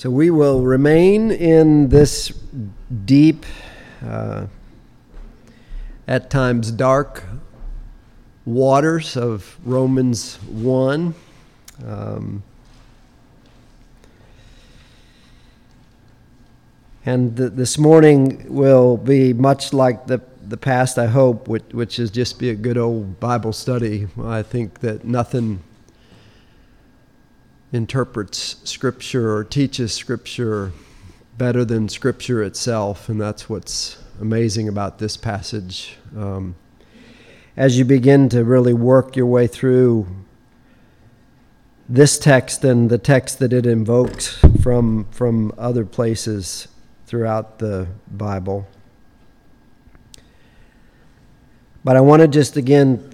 So we will remain in this deep, at times dark, waters of Romans 1. And this morning will be much like the past, I hope, which is just be a good old Bible study. I think that nothing interprets Scripture or teaches Scripture better than Scripture itself, and that's what's amazing about this passage. As you begin to really work your way through this text and the text that it invokes from other places throughout the Bible. But I want to just again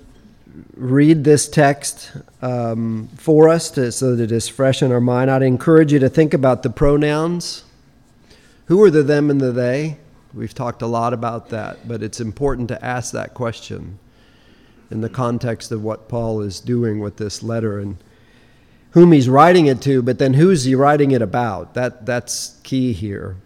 read this text for us so that it is fresh in our mind. I'd encourage you to think about the pronouns. Who are the them and the they? We've talked a lot about that, but it's important to ask that question in the context of what Paul is doing with this letter and whom he's writing it to, but then who's he writing it about? That's key here.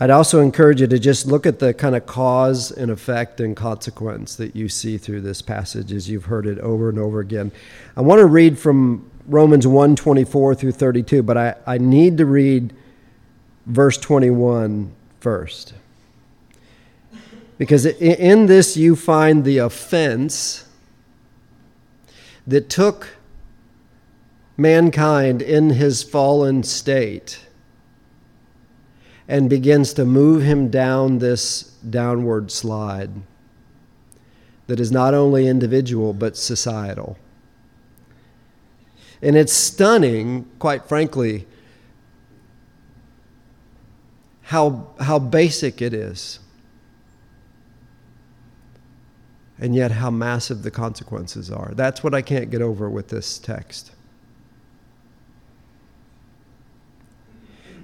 I'd also encourage you to just look at the kind of cause and effect and consequence that you see through this passage as you've heard it over and over again. I want to read from Romans 1:24 through 32, but I need to read verse 21 first. Because in this you find the offense that took mankind in his fallen state and begins to move him down this downward slide that is not only individual but societal. And it's stunning, quite frankly, how basic it is, and yet how massive the consequences are. That's what I can't get over with this text.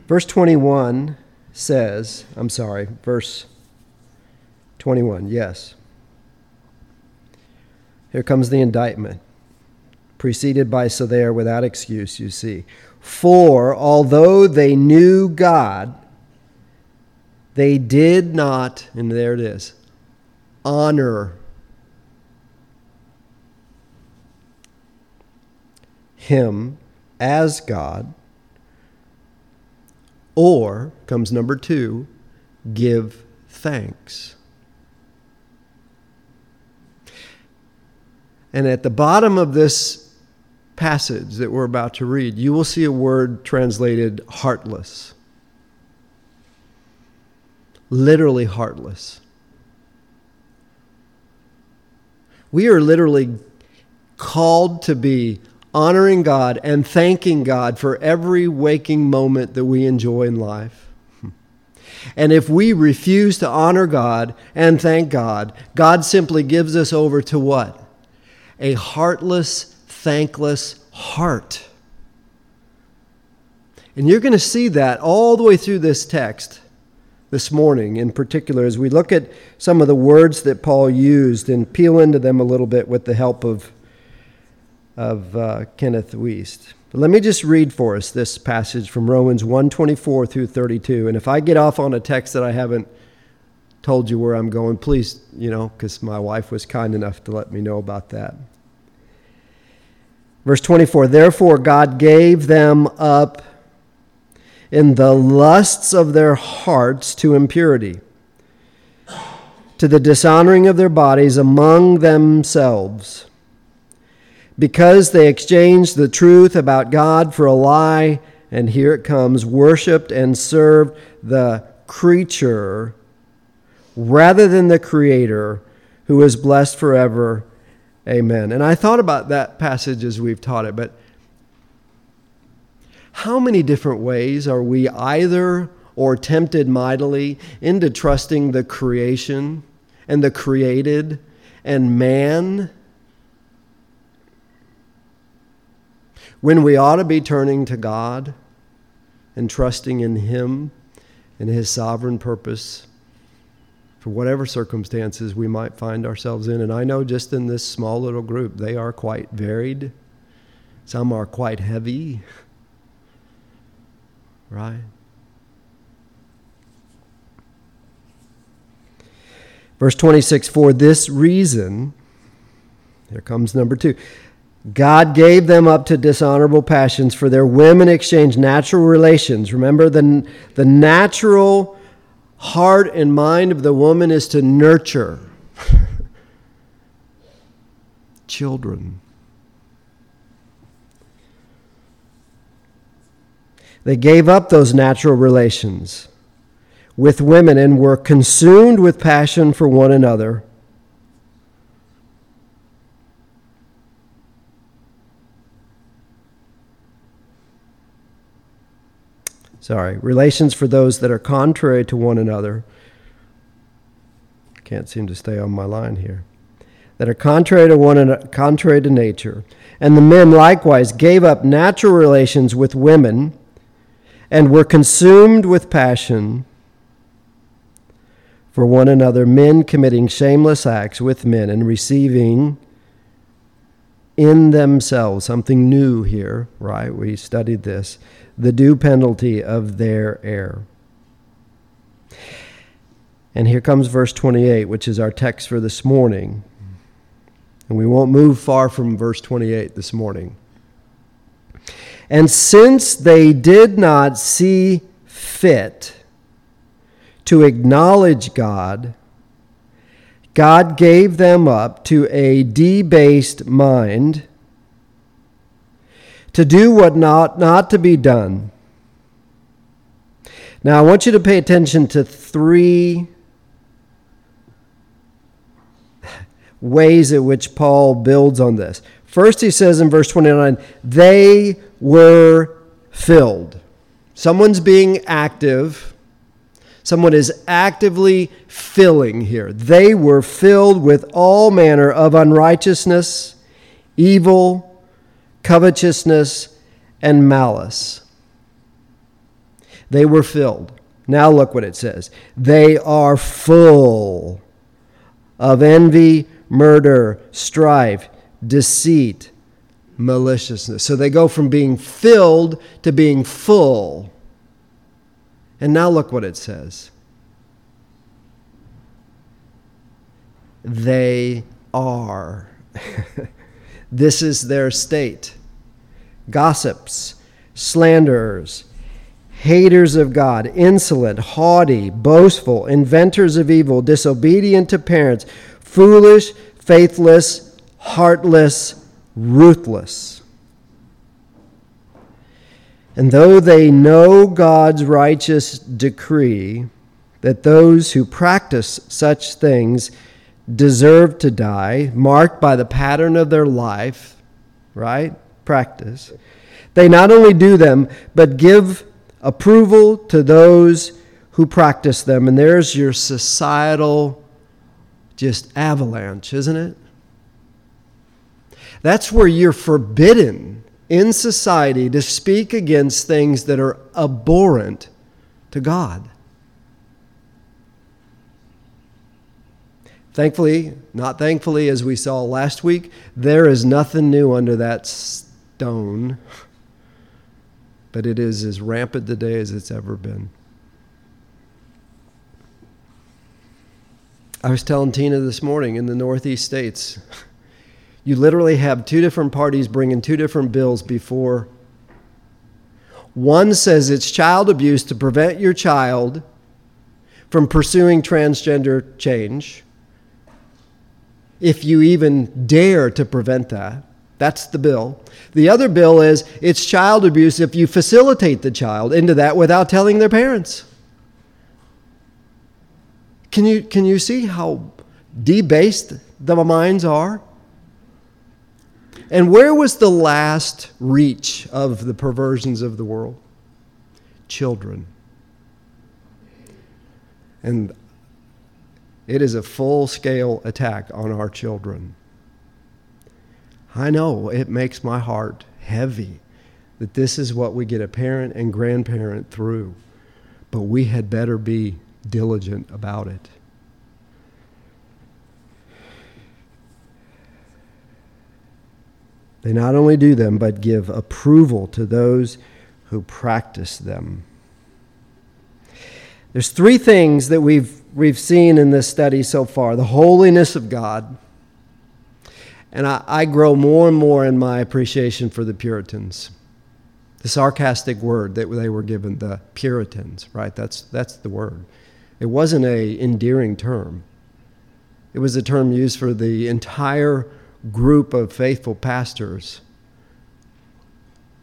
Verse 21, yes. Here comes the indictment, preceded by "so they are without excuse," you see. For although they knew God, they did not, and there it is, honor Him as God, or, comes number 2, give thanks. And at the bottom of this passage that we're about to read, you will see a word translated heartless. Literally heartless. We are literally called to be honoring God and thanking God for every waking moment that we enjoy in life. And if we refuse to honor God and thank God, God simply gives us over to what? A heartless, thankless heart. And you're going to see that all the way through this text this morning in particular as we look at some of the words that Paul used and peel into them a little bit with the help of Kenneth Wuest. But let me just read for us this passage from Romans 1:24 through 32. And if I get off on a text that I haven't told you where I'm going, please, because my wife was kind enough to let me know about that. Verse 24, therefore God gave them up in the lusts of their hearts to impurity, to the dishonoring of their bodies among themselves, because they exchanged the truth about God for a lie, and here it comes, worshiped and served the creature rather than the Creator, who is blessed forever. Amen. And I thought about that passage as we've taught it, but how many different ways are we either or tempted mightily into trusting the creation and the created and man, when we ought to be turning to God and trusting in Him and His sovereign purpose for whatever circumstances we might find ourselves in. And I know just in this small little group, they are quite varied. Some are quite heavy. right? Verse 26, for this reason, here comes number two, God gave them up to dishonorable passions, for their women exchanged natural relations. Remember, the natural heart and mind of the woman is to nurture children. They gave up those natural relations with women and were consumed with passion for one another. Relations for those that are contrary to one another. Can't seem to stay on my line here. That are contrary to one another, contrary to nature. And the men likewise gave up natural relations with women and were consumed with passion for one another, men committing shameless acts with men and receiving in themselves something new here, right? We studied this, the due penalty of their error. And here comes verse 28, which is our text for this morning. And we won't move far from verse 28 this morning. And since they did not see fit to acknowledge God, God gave them up to a debased mind to do what ought not to be done. Now, I want you to pay attention to three ways in which Paul builds on this. First, he says in verse 29, they were filled. Someone's being active. Someone is actively filling here. They were filled with all manner of unrighteousness, evil, covetousness, and malice. They were filled. Now look what it says. They are full of envy, murder, strife, deceit, maliciousness. So they go from being filled to being full. And now look what it says. They are. This is their state. Gossips, slanderers, haters of God, insolent, haughty, boastful, inventors of evil, disobedient to parents, foolish, faithless, heartless, ruthless. And though they know God's righteous decree that those who practice such things deserve to die, marked by the pattern of their life, right? Practice. They not only do them, but give approval to those who practice them. And there's your societal just avalanche, isn't it? That's where you're forbidden in society to speak against things that are abhorrent to God. Thankfully, not thankfully, as we saw last week, there is nothing new under that stone, but it is as rampant today as it's ever been. I was telling Tina this morning in the Northeast states, you literally have two different parties bringing two different bills before. One says it's child abuse to prevent your child from pursuing transgender change, if you even dare to prevent that. That's the bill. The other bill is it's child abuse if you facilitate the child into that without telling their parents. Can you see how debased the minds are? And where was the last reach of the perversions of the world? Children. And it is a full-scale attack on our children. I know it makes my heart heavy that this is what we get a parent and grandparent through, but we had better be diligent about it. They not only do them, but give approval to those who practice them. There's three things that we've seen in this study so far. The holiness of God. And I grow more and more in my appreciation for the Puritans. The sarcastic word that they were given, the Puritans, right? That's the word. It wasn't an endearing term. It was a term used for the entire group of faithful pastors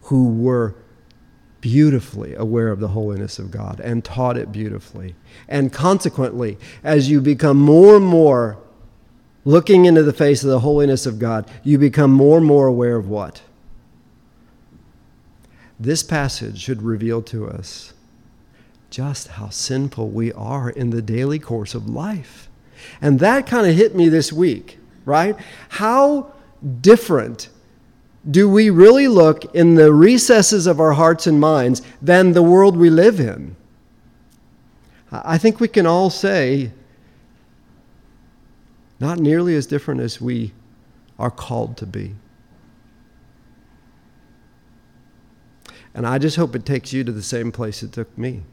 who were beautifully aware of the holiness of God and taught it beautifully. And consequently, as you become more and more looking into the face of the holiness of God, you become more and more aware of what? This passage should reveal to us just how sinful we are in the daily course of life. And that kind of hit me this week, right? How different do we really look in the recesses of our hearts and minds than the world we live in? I think we can all say, not nearly as different as we are called to be. And I just hope it takes you to the same place it took me,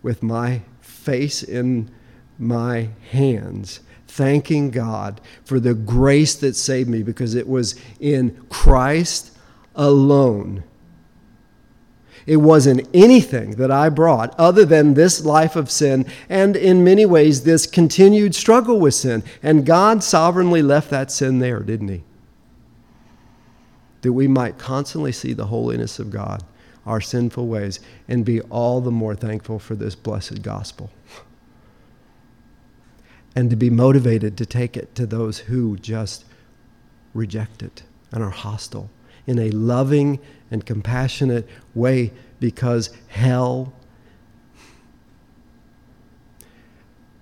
with my face in my hands, thanking God for the grace that saved me, because it was in Christ alone. It wasn't anything that I brought other than this life of sin, and in many ways this continued struggle with sin. And God sovereignly left that sin there, didn't he? That we might constantly see the holiness of God, our sinful ways, and be all the more thankful for this blessed gospel. And to be motivated to take it to those who just reject it and are hostile in a loving and compassionate way, because hell,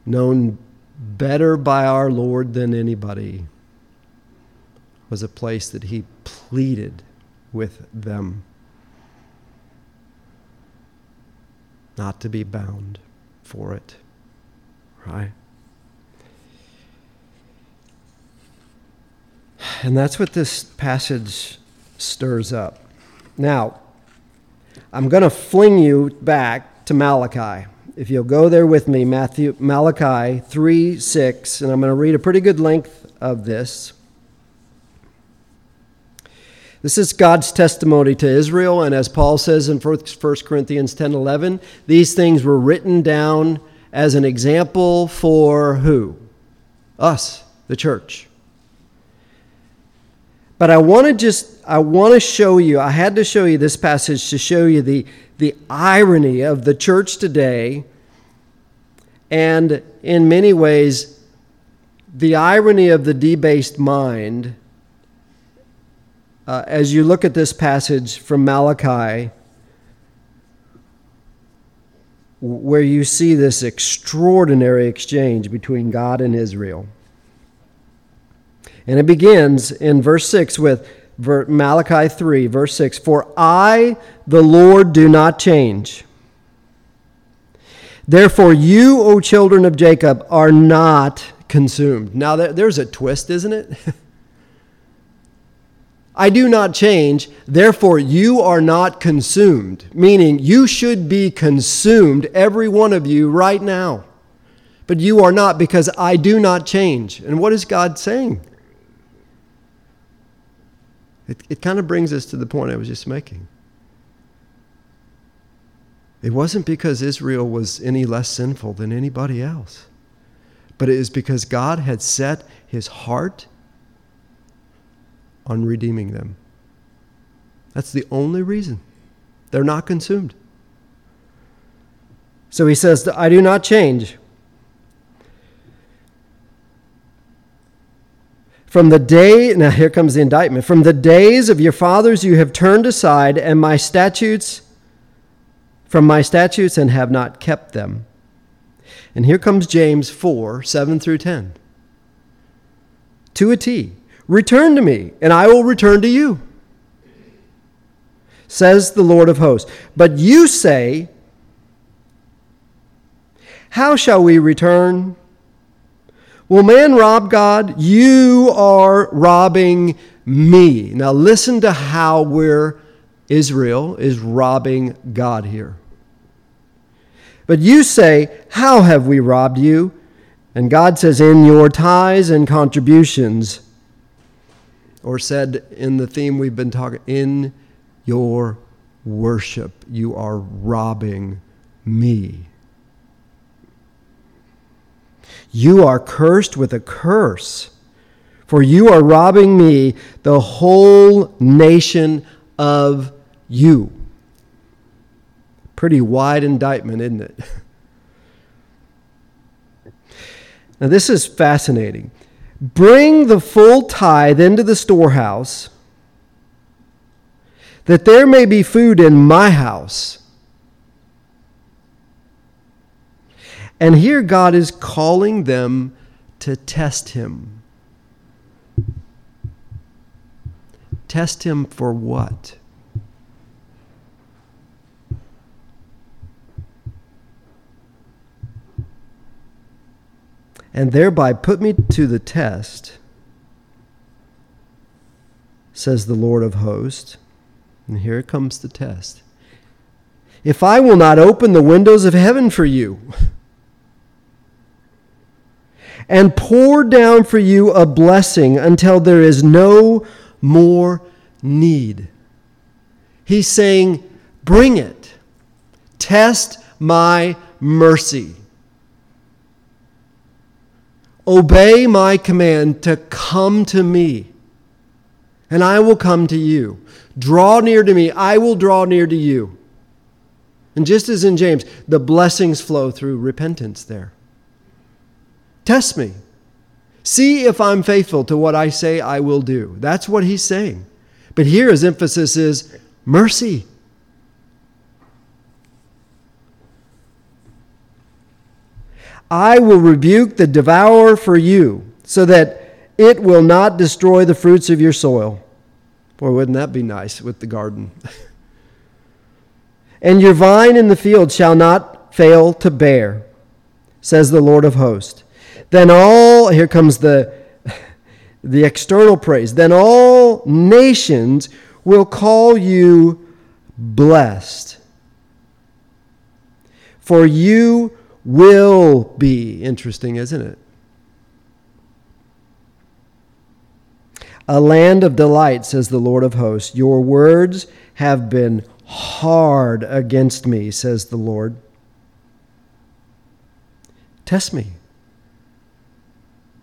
known better by our Lord than anybody, was a place that he pleaded with them not to be bound for it, right? And that's what this passage stirs up. Now, I'm going to fling you back to Malachi. If you'll go there with me, Malachi 3:6, and I'm going to read a pretty good length of this. This is God's testimony to Israel, and as Paul says in 1 Corinthians 10:11, these things were written down as an example for who? Us, the church. But I want to show you, I had to show you this passage to show you the irony of the church today, and in many ways, the irony of the debased mind as you look at this passage from Malachi, where you see this extraordinary exchange between God and Israel. And it begins in verse 6 with Malachi 3, verse 6. For I, the Lord, do not change. Therefore you, O children of Jacob, are not consumed. Now there's a twist, isn't it? I do not change, therefore you are not consumed. Meaning you should be consumed, every one of you, right now. But you are not, because I do not change. And what is God saying? It kind of brings us to the point I was just making. It wasn't because Israel was any less sinful than anybody else, but it is because God had set his heart on redeeming them. That's the only reason. They're not consumed. So he says, I do not change. From the day, now here comes the indictment, from the days of your fathers you have turned aside, and from my statutes and have not kept them. And here comes James 4, 7 through 10. To a T. Return to me, and I will return to you, says the Lord of hosts. But you say, how shall we return? Will man rob God? You are robbing me. Now listen to how Israel is robbing God here. But you say, how have we robbed you? And God says, in your tithes and contributions. Or said in the theme we've been talking, in your worship, you are robbing me. You are cursed with a curse, for you are robbing me, the whole nation of you. Pretty wide indictment, isn't it? Now, this is fascinating. Bring the full tithe into the storehouse, that there may be food in my house. And here God is calling them to test him. Test him for what? And thereby put me to the test, says the Lord of hosts. And here comes the test. If I will not open the windows of heaven for you, and pour down for you a blessing until there is no more need. He's saying, bring it. Test my mercy. Obey my command to come to me, and I will come to you. Draw near to me, I will draw near to you. And just as in James, the blessings flow through repentance there. Test me. See if I'm faithful to what I say I will do. That's what he's saying. But here his emphasis is mercy. I will rebuke the devourer for you, so that it will not destroy the fruits of your soil. Boy, wouldn't that be nice with the garden? And your vine in the field shall not fail to bear, says the Lord of hosts. Then all, here comes the external praise, then all nations will call you blessed. For you will be, interesting, isn't it? A land of delight, says the Lord of hosts. Your words have been hard against me, says the Lord. Test me.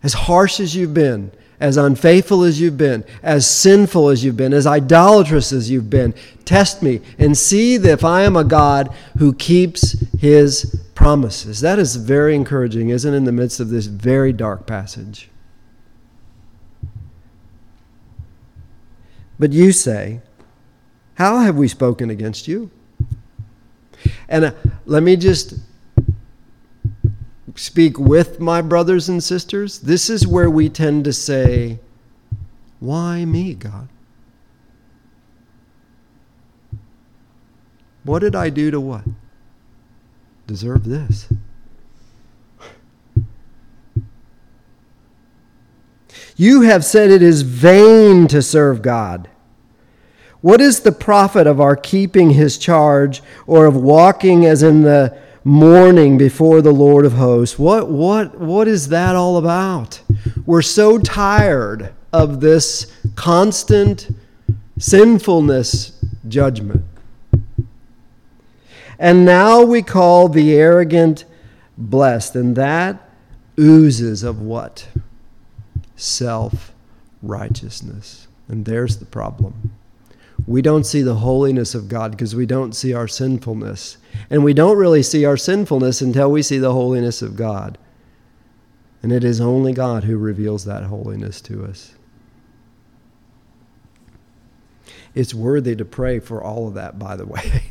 As harsh as you've been, as unfaithful as you've been, as sinful as you've been, as idolatrous as you've been, test me and see if I am a God who keeps his promises. That is very encouraging, isn't it, in the midst of this very dark passage? But you say, how have we spoken against you? And let me just speak with my brothers and sisters. This is where we tend to say, why me, God? What did I do to what? Deserve this. You have said it is vain to serve God. What is the profit of our keeping his charge, or of walking as in the morning before the Lord of hosts? What is that all about? We're so tired of this constant sinfulness judgment. And now we call the arrogant blessed, and that oozes of what? Self-righteousness. And there's the problem. We don't see the holiness of God because we don't see our sinfulness. And we don't really see our sinfulness until we see the holiness of God. And it is only God who reveals that holiness to us. It's worthy to pray for all of that, by the way.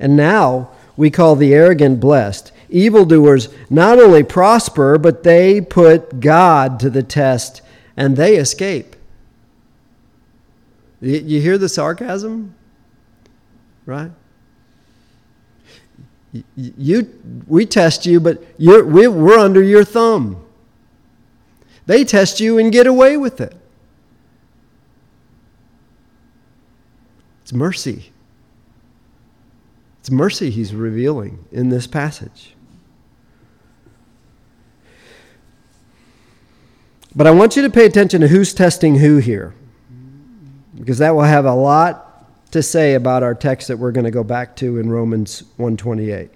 And now we call the arrogant blessed. Evildoers not only prosper, but they put God to the test and they escape. You hear the sarcasm, right? We test you, but we're under your thumb. They test you and get away with it. It's mercy. It's mercy he's revealing in this passage. But I want you to pay attention to who's testing who here, because that will have a lot to say about our text that we're going to go back to in Romans 1:28.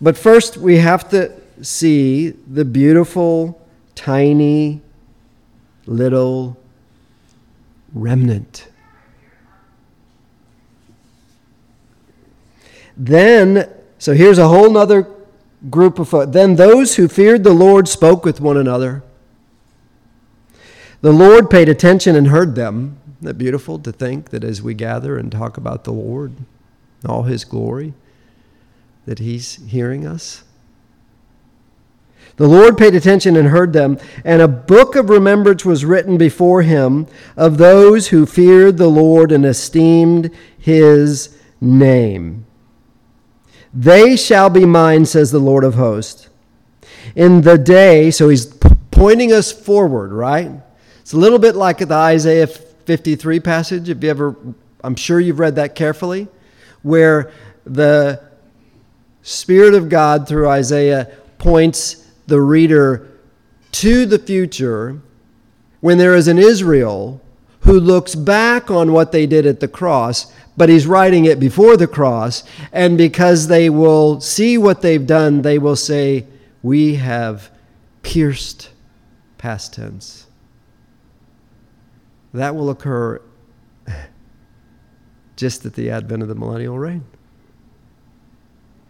But first, we have to see the beautiful, tiny, little remnant. Then, so here's a whole other group of folk. Then those who feared the Lord spoke with one another. The Lord paid attention and heard them. Isn't that beautiful to think that as we gather and talk about the Lord and all his glory, that he's hearing us? The Lord paid attention and heard them, and a book of remembrance was written before him of those who feared the Lord and esteemed his name. They shall be mine, says the Lord of hosts. In the day, so he's pointing us forward, right? It's a little bit like the Isaiah 53 passage, if you ever, I'm sure you've read that carefully, where the Spirit of God through Isaiah points the reader to the future when there is an Israel who looks back on what they did at the cross, but he's writing it before the cross, and because they will see what they've done, they will say, we have pierced, past tense. That will occur just at the advent of the millennial reign.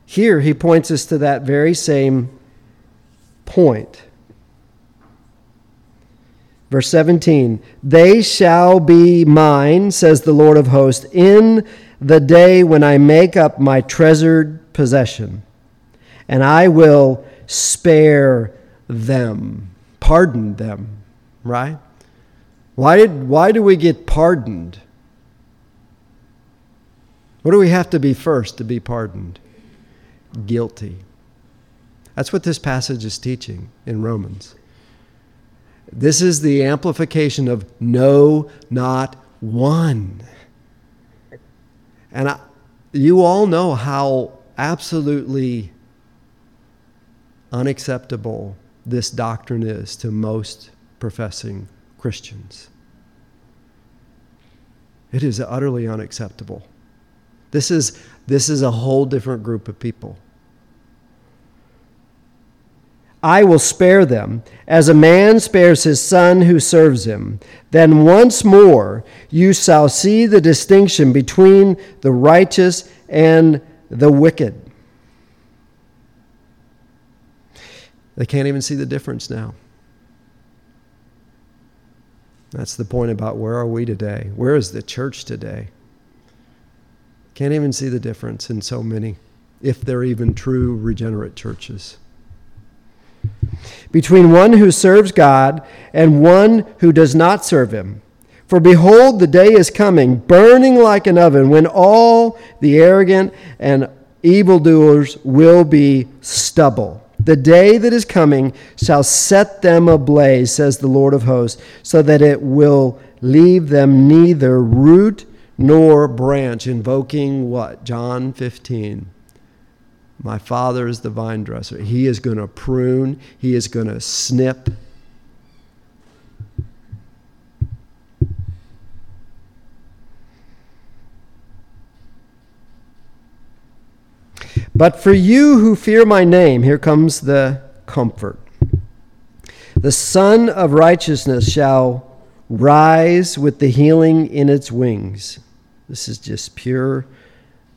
Here he points us to that very same point. Verse 17, they shall be mine, says the Lord of hosts, in the day when I make up my treasured possession, and I will spare them, pardon them, right? Why do we get pardoned? What do we have to be first to be pardoned? Guilty. That's what this passage is teaching in Romans. This is the amplification of no, not one. And you all know how absolutely unacceptable this doctrine is to most professing Christians. It is utterly unacceptable. This is a whole different group of people. I will spare them, as a man spares his son who serves him. Then once more you shall see the distinction between the righteous and the wicked. They can't even see the difference now. That's the point about where are we today? Where is the church today? Can't even see the difference in so many, if they're even true regenerate churches. Between one who serves God and one who does not serve him. For behold, the day is coming, burning like an oven, when all the arrogant and evildoers will be stubble. The day that is coming shall set them ablaze, says the Lord of hosts, so that it will leave them neither root nor branch, invoking what? John 15. My Father is the vine dresser. He is going to prune. He is going to snip. But for you who fear my name, here comes the comfort. The Son of Righteousness shall rise with the healing in its wings. This is just pure,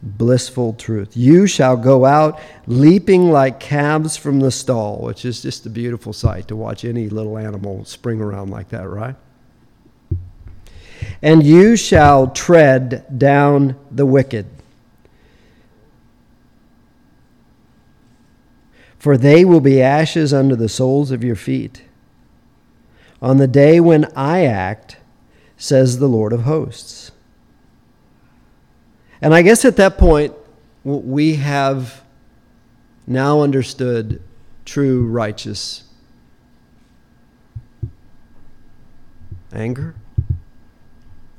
blissful truth. You shall go out leaping like calves from the stall, which is just a beautiful sight to watch any little animal spring around like that, right? And you shall tread down the wicked. For they will be ashes under the soles of your feet on the day when I act, says the Lord of hosts. And I guess at that point, we have now understood true righteous anger.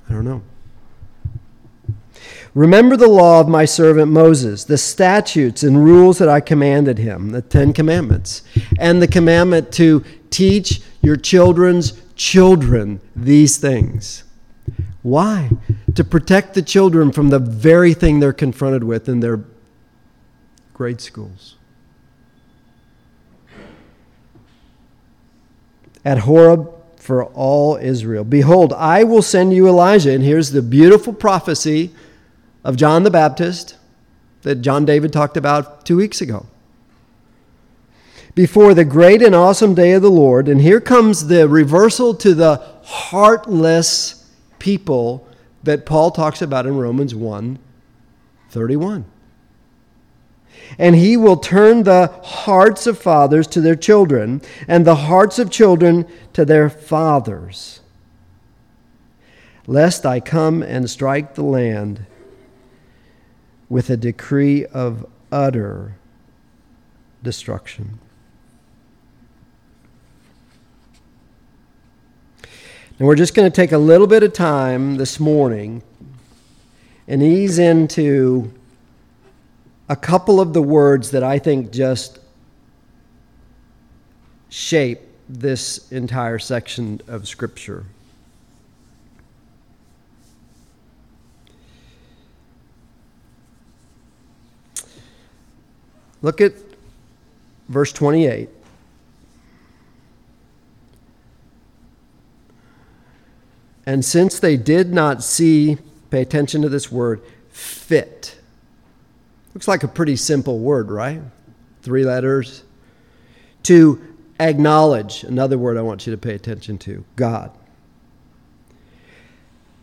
I don't know. Remember the law of my servant Moses, the statutes and rules that I commanded him, the 10 Commandments, and the commandment to teach your children's children these things. Why? To protect the children from the very thing they're confronted with in their grade schools. At Horeb for all Israel, behold, I will send you Elijah. And here's the beautiful prophecy of John the Baptist that John David talked about 2 weeks ago. Before the great and awesome day of the Lord, and here comes the reversal to the heartless people that Paul talks about in Romans 1:31. And he will turn the hearts of fathers to their children, and the hearts of children to their fathers, lest I come and strike the land with a decree of utter destruction. And we're just going to take a little bit of time this morning and ease into a couple of the words that I think just shape this entire section of Scripture. Look at verse 28. And since they did not see, pay attention to this word, fit. Looks like a pretty simple word, right? 3 letters. To acknowledge, another word I want you to pay attention to, God.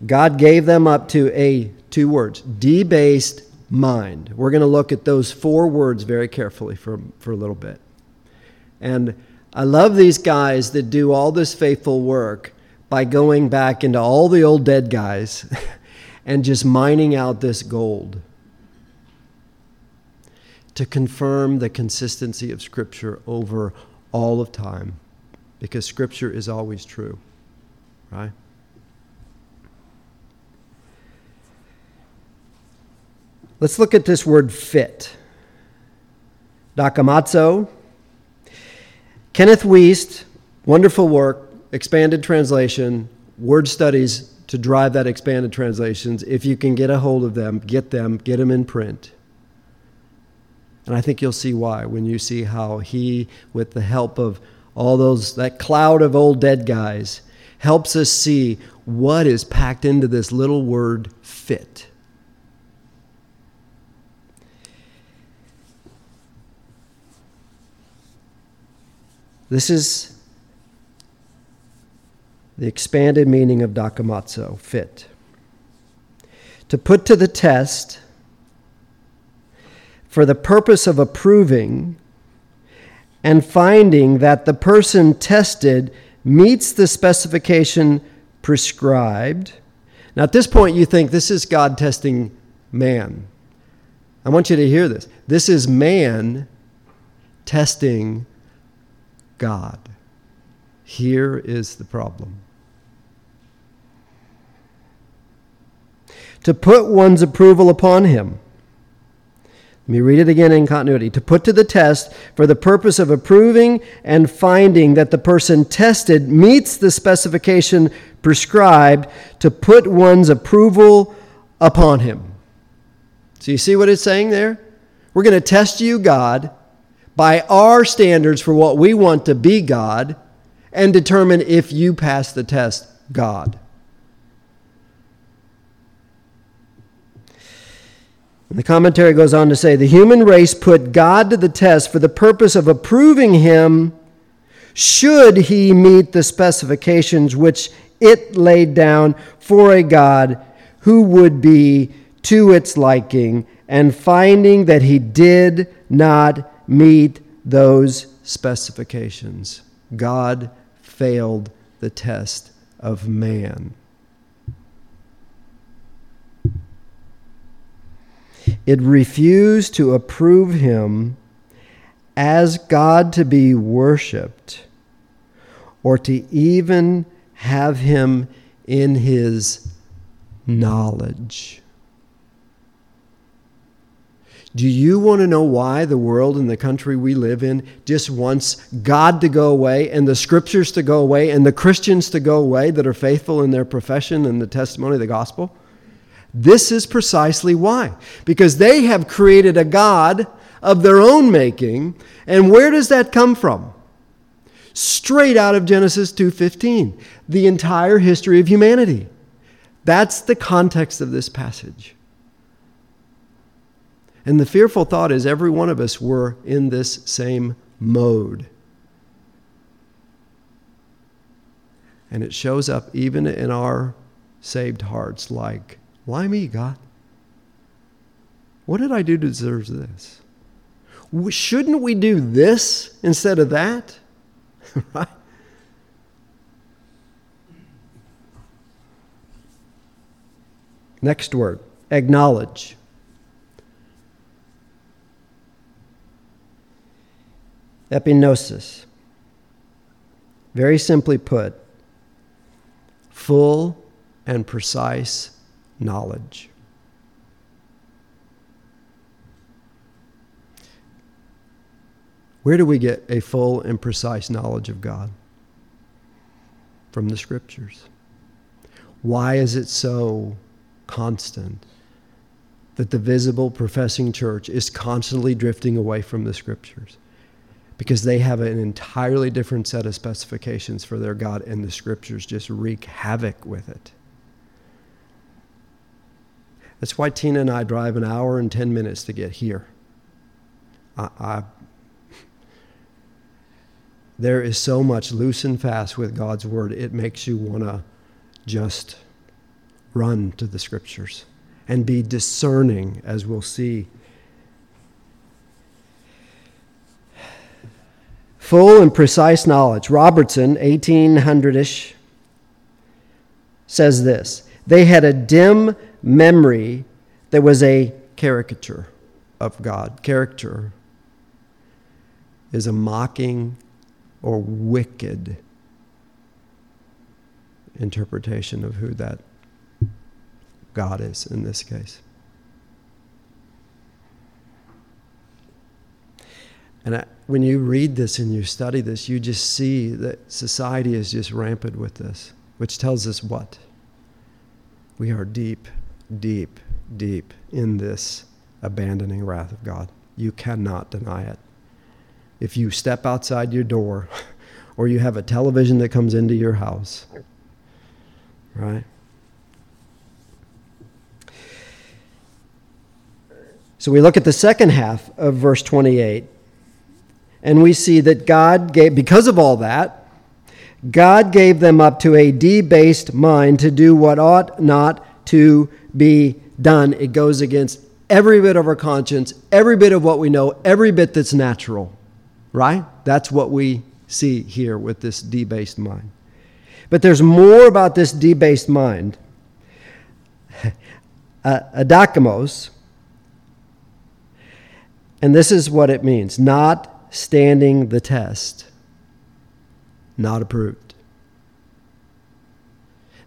God gave them up to a, 2 words, debased mind. We're going to look at those 4 words very carefully for a little bit. And I love these guys that do all this faithful work by going back into all the old dead guys and just mining out this gold to confirm the consistency of Scripture over all of time, because Scripture is always true, right? Let's look at this word fit. Dokimazo. Kenneth Wuest, wonderful work, expanded translation, word studies to drive that expanded translations. If you can get a hold of them, get them in print. And I think you'll see why when you see how he, with the help of all those, that cloud of old dead guys, helps us see what is packed into this little word fit. This is the expanded meaning of dokimazo, fit. To put to the test for the purpose of approving and finding that the person tested meets the specification prescribed. Now, at this point, you think this is God testing man. I want you to hear this. This is man testing God. Here is the problem. To put one's approval upon him. Let me read it again in continuity. To put to the test for the purpose of approving and finding that the person tested meets the specification prescribed, to put one's approval upon him. So you see what it's saying there? We're going to test you, God, by our standards for what we want to be, God, and determine if you pass the test, God. And the commentary goes on to say, the human race put God to the test for the purpose of approving him should he meet the specifications which it laid down for a God who would be to its liking, and finding that he did not meet those specifications. God failed the test of man. It refused to approve him as God to be worshipped or to even have him in his knowledge. Do you want to know why the world and the country we live in just wants God to go away and the scriptures to go away and the Christians to go away that are faithful in their profession and the testimony of the gospel? This is precisely why. Because they have created a God of their own making. And where does that come from? Straight out of Genesis 2:15, the entire history of humanity. That's the context of this passage. And the fearful thought is every one of us were in this same mode. And it shows up even in our saved hearts like, why me, God? What did I do to deserve this? Shouldn't we do this instead of that? Right? Next word, acknowledge. Epignosis. Very simply put, full and precise knowledge. Where do we get a full and precise knowledge of God? From the Scriptures. Why is it so constant that the visible professing church is constantly drifting away from the Scriptures? Because they have an entirely different set of specifications for their God, and the Scriptures just wreak havoc with it. That's why Tina and I drive an hour and 10 minutes to get here. There is so much loose and fast with God's Word, it makes you want to just run to the Scriptures and be discerning, as we'll see. Full and precise knowledge. Robertson, 1800-ish, says this. They had a dim memory that was a caricature of God. Caricature is a mocking or wicked interpretation of who that God is in this case. And when you read this and you study this, you just see that society is just rampant with this, which tells us what? We are deep, deep, deep in this abandoning wrath of God. You cannot deny it. If you step outside your door or you have a television that comes into your house, right? So we look at the second half of verse 28. And we see that God gave, because of all that, God gave them up to a debased mind to do what ought not to be done. It goes against every bit of our conscience, every bit of what we know, every bit that's natural, right? That's what we see here with this debased mind. But there's more about this debased mind. Adakimos, and this is what it means, not standing the test, not approved.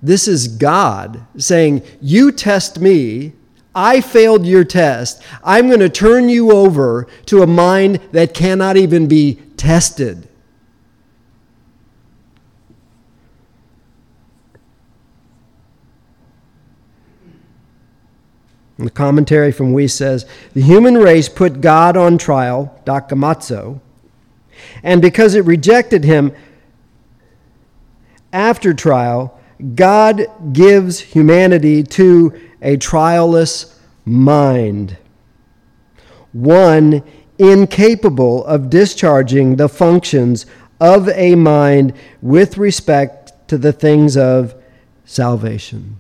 This is God saying, you test me, I failed your test, I'm going to turn you over to a mind that cannot even be tested. And the commentary from Wuest says, the human race put God on trial, dokimazo, and because it rejected him after trial, God gives humanity to a trialless mind, one incapable of discharging the functions of a mind with respect to the things of salvation.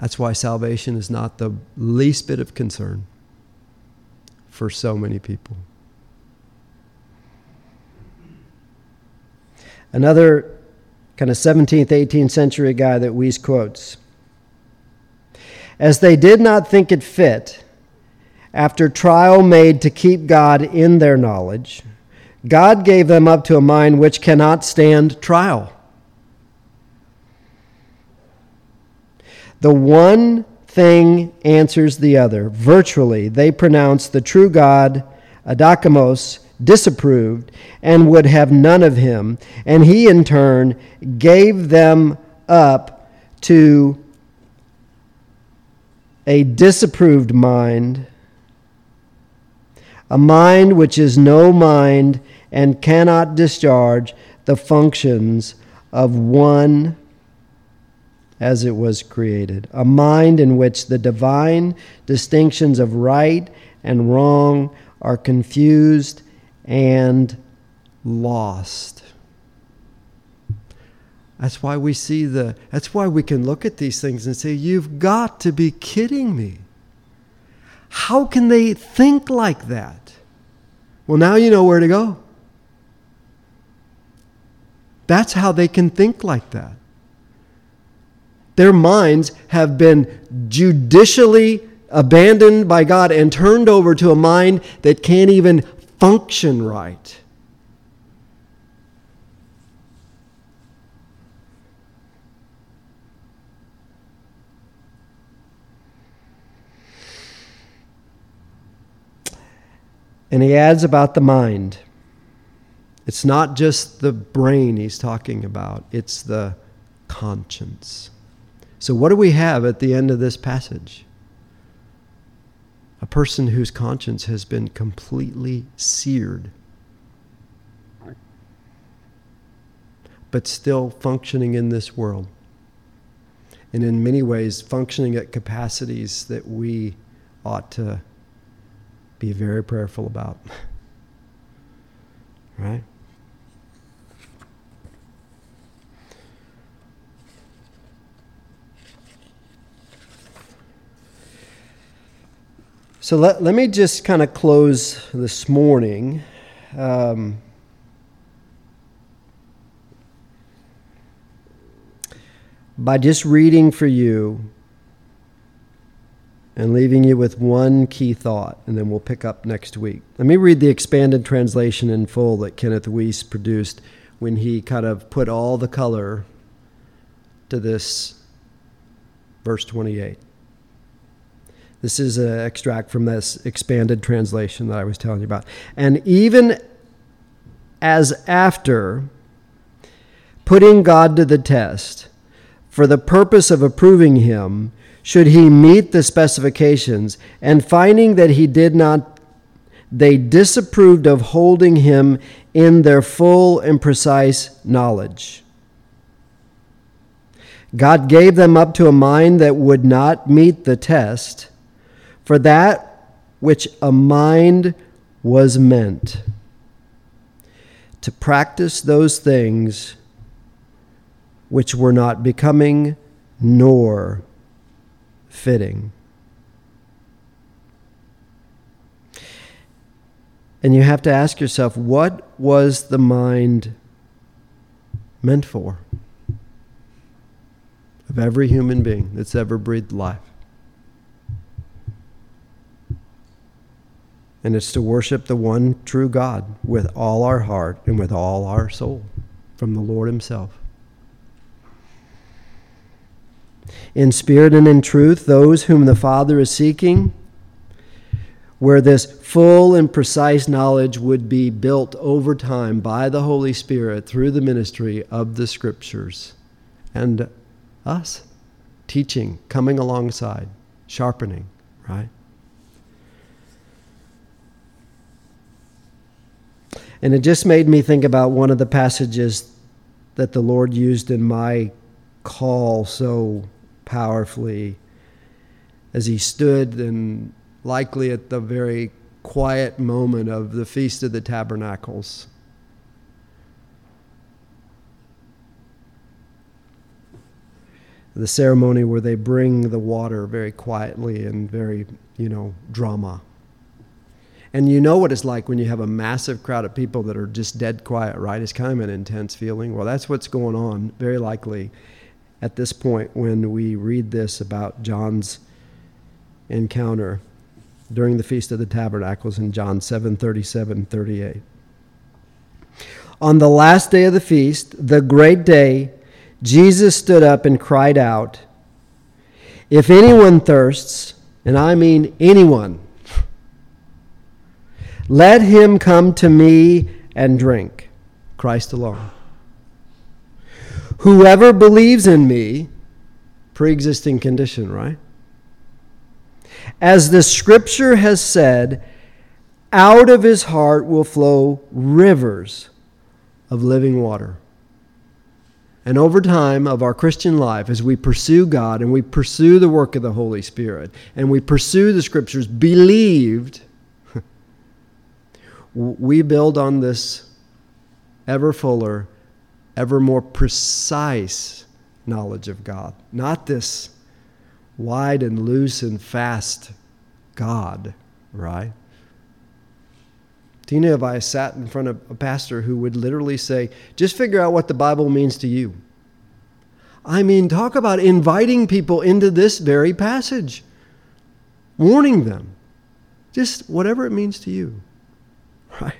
That's why salvation is not the least bit of concern for so many people. Another kind of 17th, 18th century guy that Wuest quotes. As they did not think it fit, after trial made to keep God in their knowledge, God gave them up to a mind which cannot stand trial. The one thing answers the other. Virtually, they pronounce the true God, Adakimos, disapproved and would have none of him. And he, in turn, gave them up to a disapproved mind, a mind which is no mind and cannot discharge the functions of one as it was created, a mind in which the divine distinctions of right and wrong are confused and lost. That's why we see that's why we can look at these things and say, you've got to be kidding me. How can they think like that? Well, now you know where to go. That's how they can think like that. Their minds have been judicially abandoned by God and turned over to a mind that can't even function right. And he adds about the mind. It's not just the brain he's talking about. It's the conscience. So what do we have at the end of this passage? A person whose conscience has been completely seared, but still functioning in this world. And in many ways, functioning at capacities that we ought to be very prayerful about. Right? So let me just kind of close this morning. By just reading for you and leaving you with one key thought, and then we'll pick up next week. Let me read the expanded translation in full that Kenneth Wuest produced when he kind of put all the color to this verse 28. This is an extract from this expanded translation that I was telling you about. And even as after putting God to the test for the purpose of approving him, should he meet the specifications, and finding that he did not, they disapproved of holding him in their full and precise knowledge. God gave them up to a mind that would not meet the test for that which a mind was meant, to practice those things which were not becoming nor fitting. And you have to ask yourself, what was the mind meant for of every human being that's ever breathed life? And it's to worship the one true God with all our heart and with all our soul from the Lord himself. In spirit and in truth, those whom the Father is seeking, where this full and precise knowledge would be built over time by the Holy Spirit through the ministry of the Scriptures and us teaching, coming alongside, sharpening, right? And it just made me think about one of the passages that the Lord used in my call so powerfully as he stood, and likely at the very quiet moment of the Feast of the Tabernacles. The ceremony where they bring the water very quietly and very, drama. And you know what it's like when you have a massive crowd of people that are just dead quiet, right? It's kind of an intense feeling. Well, that's what's going on, very likely, at this point when we read this about John's encounter during the Feast of the Tabernacles in John 7:37-38. On the last day of the feast, the great day, Jesus stood up and cried out, If anyone thirsts, and I mean anyone, let him come to me and drink. Christ alone. Whoever believes in me, pre-existing condition, right? As the scripture has said, out of his heart will flow rivers of living water. And over time of our Christian life, as we pursue God and we pursue the work of the Holy Spirit and we pursue the scriptures, believed, we build on this ever fuller, ever more precise knowledge of God. Not this wide and loose and fast God, right? Tina and I sat in front of a pastor who would literally say, just figure out what the Bible means to you. I mean, talk about inviting people into this very passage, warning them, just whatever it means to you, right?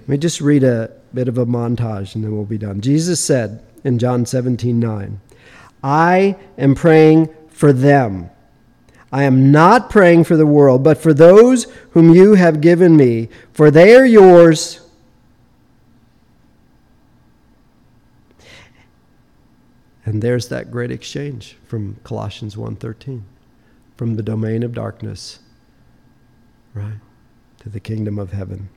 Let me just read a bit of a montage and then we'll be done. Jesus said in John 17:9, I am praying for them. I am not praying for the world, but for those whom you have given me, for they are yours. And there's that great exchange from Colossians 1:13, from the domain of darkness, right, to the kingdom of heaven.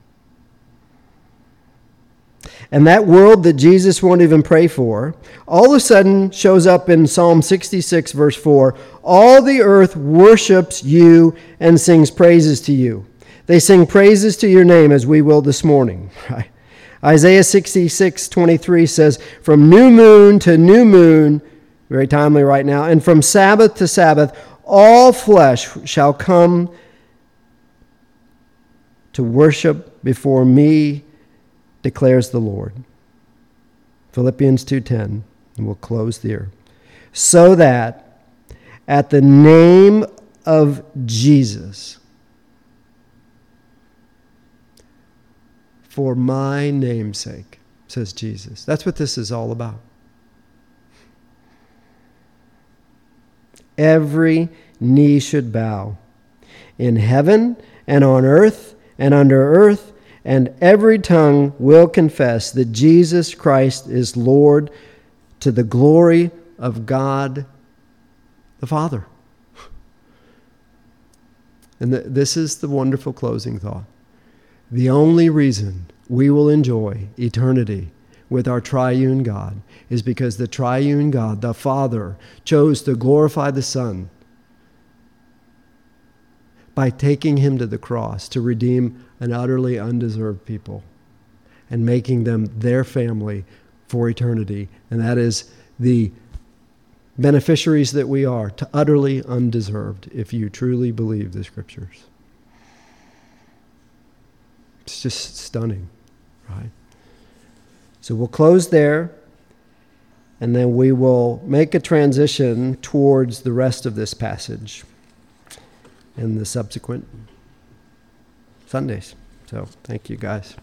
And that world that Jesus won't even pray for, all of a sudden shows up in Psalm 66, verse 4. All the earth worships you and sings praises to you. They sing praises to your name, as we will this morning. Right? Isaiah 66:23 says, from new moon to new moon, very timely right now, and from Sabbath to Sabbath, all flesh shall come to worship before me, declares the Lord. Philippians 2:10, and we'll close there. So that at the name of Jesus, for my name's sake, says Jesus. That's what this is all about. Every knee should bow in heaven and on earth and under earth, and every tongue will confess that Jesus Christ is Lord, to the glory of God the Father. And this is the wonderful closing thought. The only reason we will enjoy eternity with our triune God is because the triune God, the Father, chose to glorify the Son by taking him to the cross to redeem an utterly undeserved people and making them their family for eternity. And that is the beneficiaries that we are, to utterly undeserved, if you truly believe the scriptures. It's just stunning, right? So we'll close there, and then we will make a transition towards the rest of this passage in the subsequent Sundays. So thank you guys.